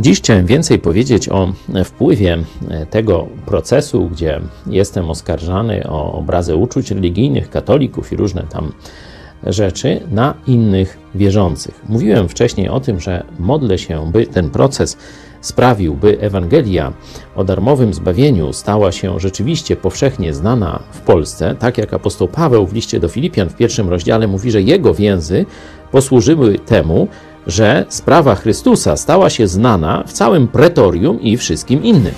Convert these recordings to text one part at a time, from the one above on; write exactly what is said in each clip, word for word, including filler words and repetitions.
Dziś chciałem więcej powiedzieć o wpływie tego procesu, gdzie jestem oskarżany o obrazę uczuć religijnych, katolików i różne tam rzeczy na innych wierzących. Mówiłem wcześniej o tym, że modlę się, by ten proces sprawił, by Ewangelia o darmowym zbawieniu stała się rzeczywiście powszechnie znana w Polsce, tak jak apostoł Paweł w liście do Filipian w pierwszym rozdziale mówi, że jego więzy posłużyły temu, że sprawa Chrystusa stała się znana w całym pretorium i wszystkim innym.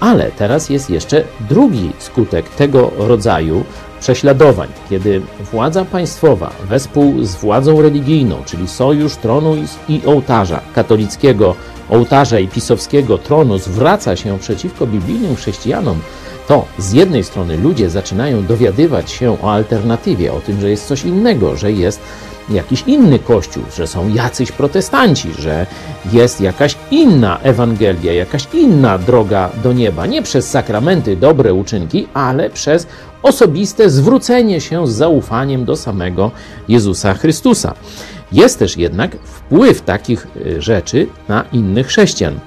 Ale teraz jest jeszcze drugi skutek tego rodzaju prześladowań, kiedy władza państwowa wespół z władzą religijną, czyli sojusz tronu i ołtarza katolickiego, ołtarza i pisowskiego tronu zwraca się przeciwko biblijnym chrześcijanom, to z jednej strony ludzie zaczynają dowiadywać się o alternatywie, o tym, że jest coś innego, że jest jakiś inny kościół, że są jacyś protestanci, że jest jakaś inna Ewangelia, jakaś inna droga do nieba, nie przez sakramenty, dobre uczynki, ale przez osobiste zwrócenie się z zaufaniem do samego Jezusa Chrystusa. Jest też jednak wpływ takich rzeczy na innych chrześcijan.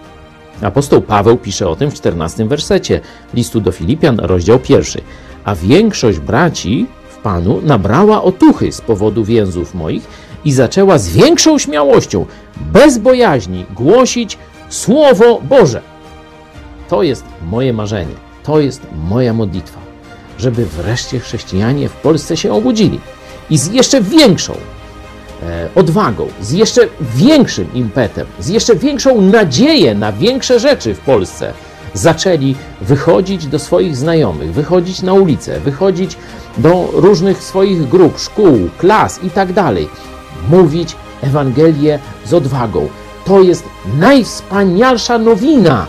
Apostoł Paweł pisze o tym w czternastym wersecie listu do Filipian, rozdział pierwszy. A większość braci w Panu nabrała otuchy z powodu więzów moich i zaczęła z większą śmiałością, bez bojaźni głosić Słowo Boże. To jest moje marzenie, to jest moja modlitwa, żeby wreszcie chrześcijanie w Polsce się obudzili i z jeszcze większą odwagą, z jeszcze większym impetem, z jeszcze większą nadzieję na większe rzeczy w Polsce zaczęli wychodzić do swoich znajomych, wychodzić na ulicę, wychodzić do różnych swoich grup, szkół, klas i tak dalej. Mówić Ewangelię z odwagą. To jest najwspanialsza nowina,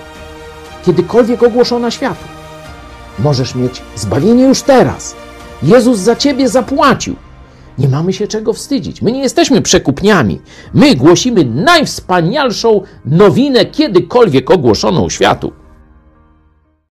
kiedykolwiek ogłoszona światu. Możesz mieć zbawienie już teraz. Jezus za ciebie zapłacił. Nie mamy się czego wstydzić. My nie jesteśmy przekupniami. My głosimy najwspanialszą nowinę kiedykolwiek ogłoszoną światu.